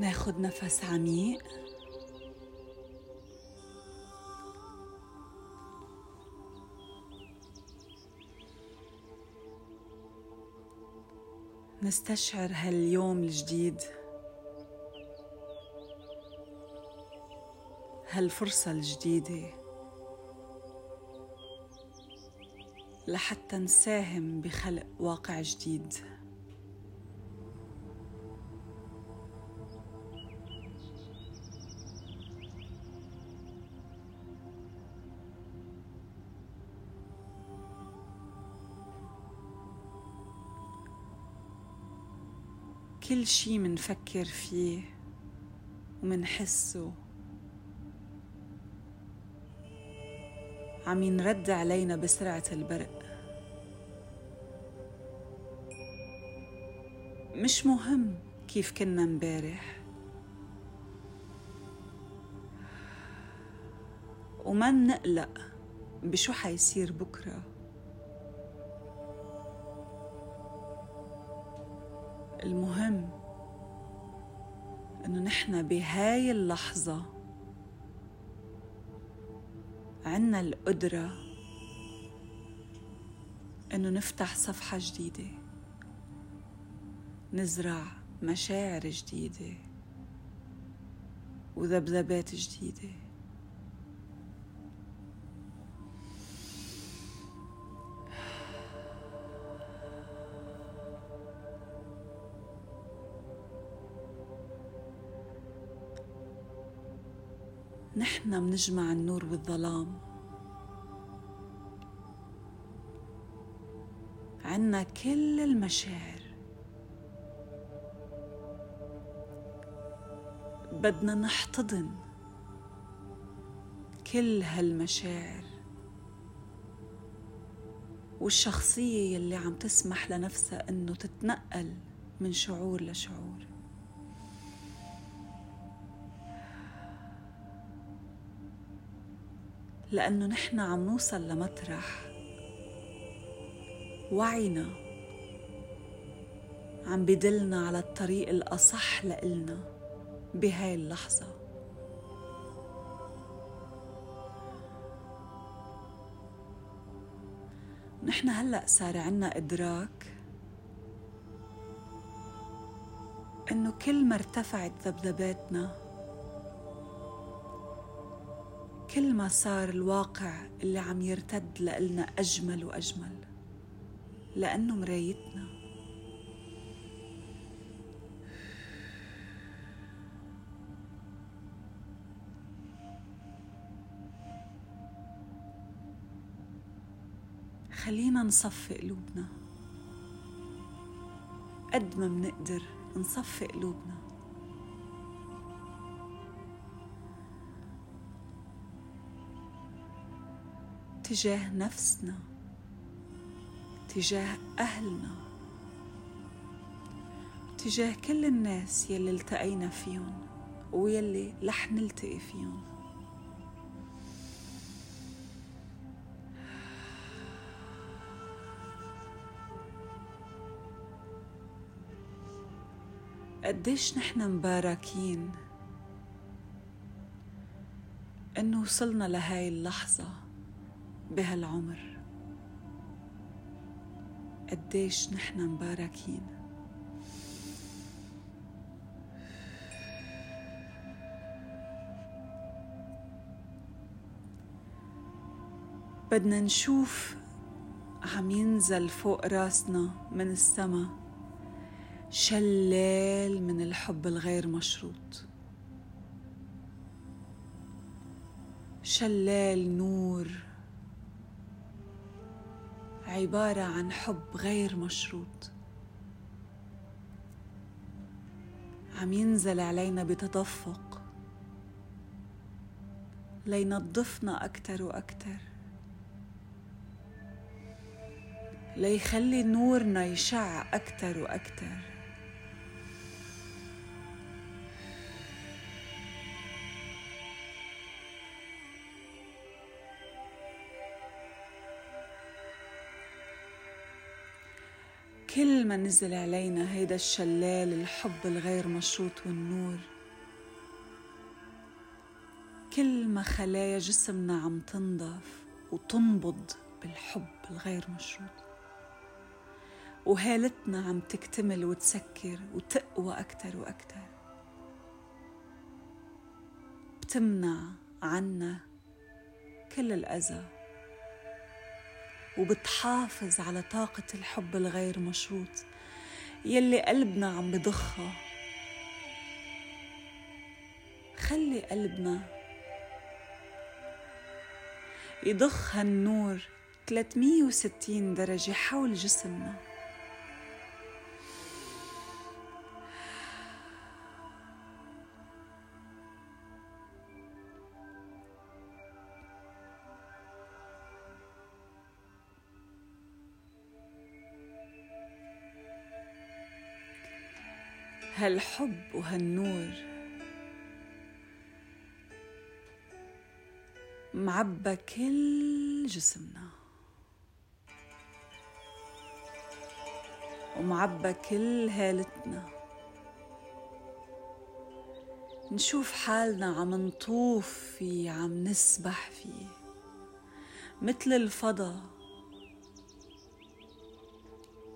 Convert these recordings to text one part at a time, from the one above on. ناخد نفس عميق نستشعر هاليوم الجديد، هالفرصة الجديدة لحتى نساهم بخلق واقع جديد. كل شي منفكر فيه ومنحسه عم ينرد علينا بسرعة البرق، مش مهم كيف كنا مبارح، وما نقلق بشو حيصير بكرة. المهم إنه نحن بهاي اللحظة عنا القدرة إنه نفتح صفحة جديدة، نزرع مشاعر جديدة وذبذبات جديدة. نحن منجمع النور والظلام، عنا كل المشاعر، بدنا نحتضن كل هالمشاعر والشخصية اللي عم تسمح لنفسها انه تتنقل من شعور لشعور. لأنه نحن عم نوصل لمطرح وعينا عم بيدلنا على الطريق الأصح لإلنا بهاي اللحظة. نحن هلأ صار عنا إدراك إنه كل ما ارتفعت ذبذباتنا، كل ما صار الواقع اللي عم يرتد لإلنا أجمل وأجمل، لأنه مرايتنا. خلينا نصفي قلوبنا قد ما منقدر، نصفي قلوبنا، تجاه نفسنا، تجاه أهلنا، تجاه كل الناس يلي التقينا فيهم ويلي لح نلتقي فيهم. قديش نحن مباركين إنه وصلنا لهاي اللحظة بهالعمر، قديش نحن مباركين. بدنا نشوف عم ينزل فوق راسنا من السما شلال من الحب الغير مشروط، شلال نور عبارة عن حب غير مشروط عم ينزل علينا بتدفق لينظفنا أكتر وأكتر، ليخلي نورنا يشع أكتر وأكتر. كل ما نزل علينا هيدا الشلال الحب الغير مشروط والنور، كل ما خلايا جسمنا عم تنضف وتنبض بالحب الغير مشروط، وهالتنا عم تكتمل وتسكر وتقوى أكتر وأكتر، بتمنع عنا كل الأذى وبتحافظ على طاقة الحب الغير مشروط يلي قلبنا عم بضخها. خلي قلبنا يضخ هالنور 360 درجة حول جسمنا، هالحب وهالنور معبى كل جسمنا ومعبى كل هالتنا. نشوف حالنا عم نطوف فيه، عم نسبح فيه مثل الفضاء،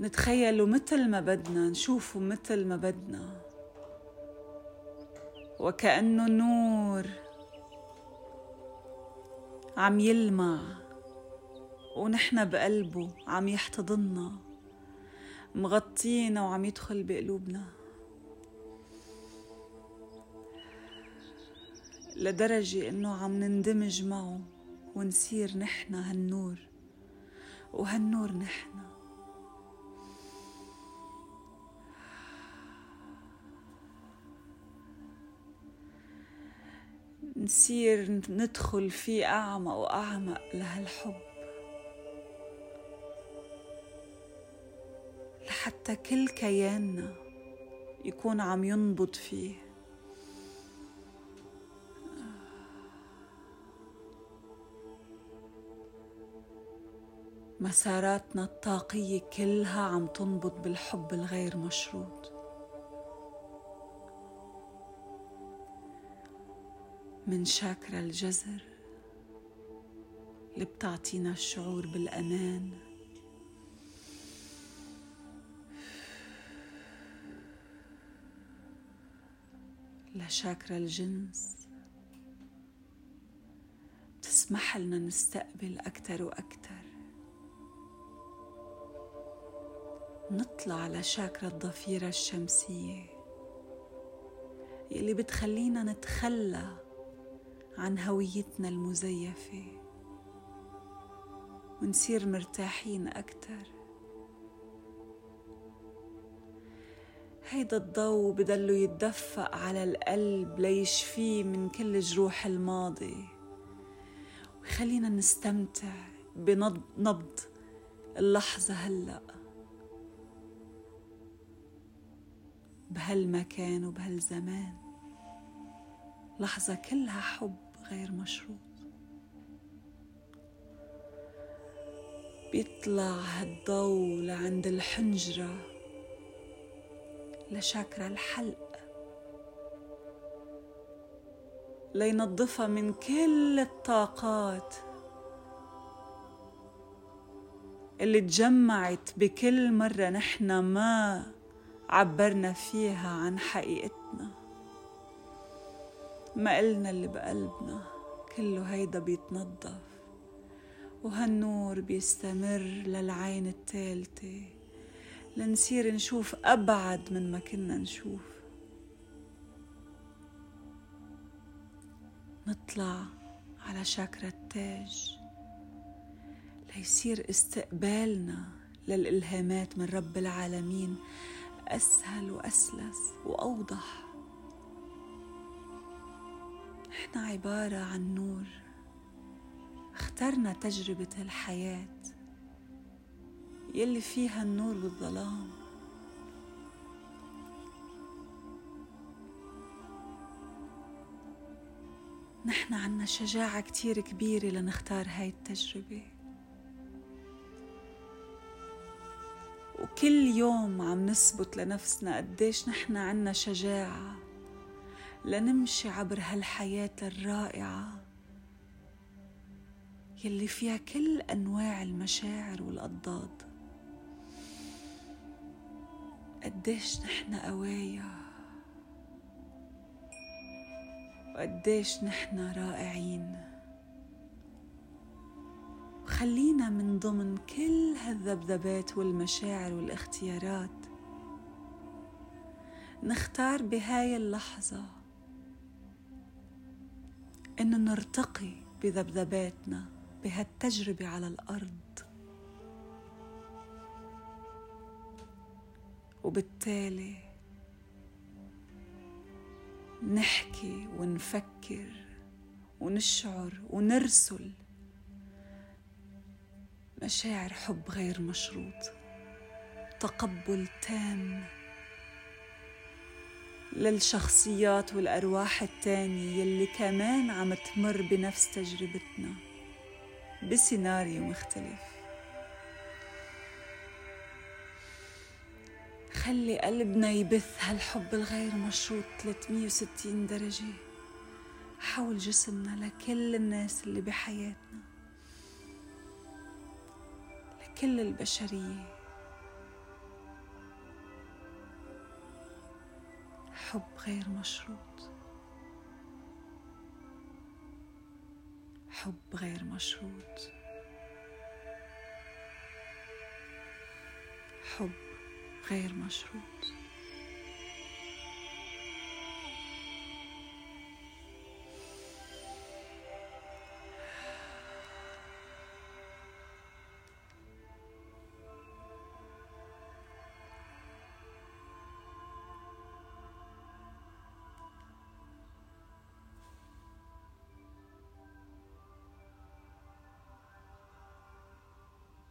نتخيله مثل ما بدنا، نشوفه مثل ما بدنا، وكأنه نور عم يلمع ونحن بقلبه، عم يحتضننا مغطينا وعم يدخل بقلوبنا، لدرجة انه عم نندمج معه ونصير نحن هالنور وهالنور نحن. نصير ندخل فيه أعمق وأعمق لهالحب لحتى كل كياننا يكون عم ينبض فيه. مساراتنا الطاقية كلها عم تنبض بالحب الغير مشروط. من شاكرا الجزر اللي بتعطينا الشعور بالأمان، لشاكرا الجنس بتسمح لنا نستقبل أكتر وأكتر. نطلع على شاكرا الضفيرة الشمسية اللي بتخلينا نتخلى عن هويتنا المزيفة ونصير مرتاحين أكتر. هيدا الضوء بضلوا يتدفق على القلب ليشفيه من كل جروح الماضي ويخلينا نستمتع بنبض اللحظة هلأ بهالمكان وبهالزمان، لحظة كلها حب غير مشروط. بيطلع هالضوء لعند الحنجرة لشاكرا الحلق لينظفها من كل الطاقات اللي تجمعت بكل مرة نحن ما عبرنا فيها عن حقيقتنا، ما قلنا اللي بقلبنا، كله هيدا بيتنظف وهالنور بيستمر للعين الثالثة لنصير نشوف أبعد من ما كنا نشوف. نطلع على شاكرا التاج ليصير استقبالنا للإلهامات من رب العالمين أسهل وأسلس وأوضح. نحن عبارة عن نور، اخترنا تجربة الحياة يلي فيها النور والظلام. نحن عنا شجاعة كتير كبيرة لنختار هاي التجربة، وكل يوم عم نثبت لنفسنا قديش نحن عنا شجاعة لنمشي عبر هالحياة الرائعة يلي فيها كل أنواع المشاعر والأضداد. قديش نحن قوايا وقديش نحن رائعين. خلينا من ضمن كل هالذبذبات والمشاعر والاختيارات نختار بهاي اللحظة إن نرتقي بذبذباتنا بهالتجربة على الأرض، وبالتالي نحكي ونفكر ونشعر ونرسل مشاعر حب غير مشروط، تقبل تام للشخصيات والأرواح التانية اللي كمان عم تمر بنفس تجربتنا بسيناريو مختلف. خلي قلبنا يبث هالحب الغير مشروط 360 درجة حول جسمنا لكل الناس اللي بحياتنا، لكل البشرية. حب غير مشروط، حب غير مشروط، حب غير مشروط.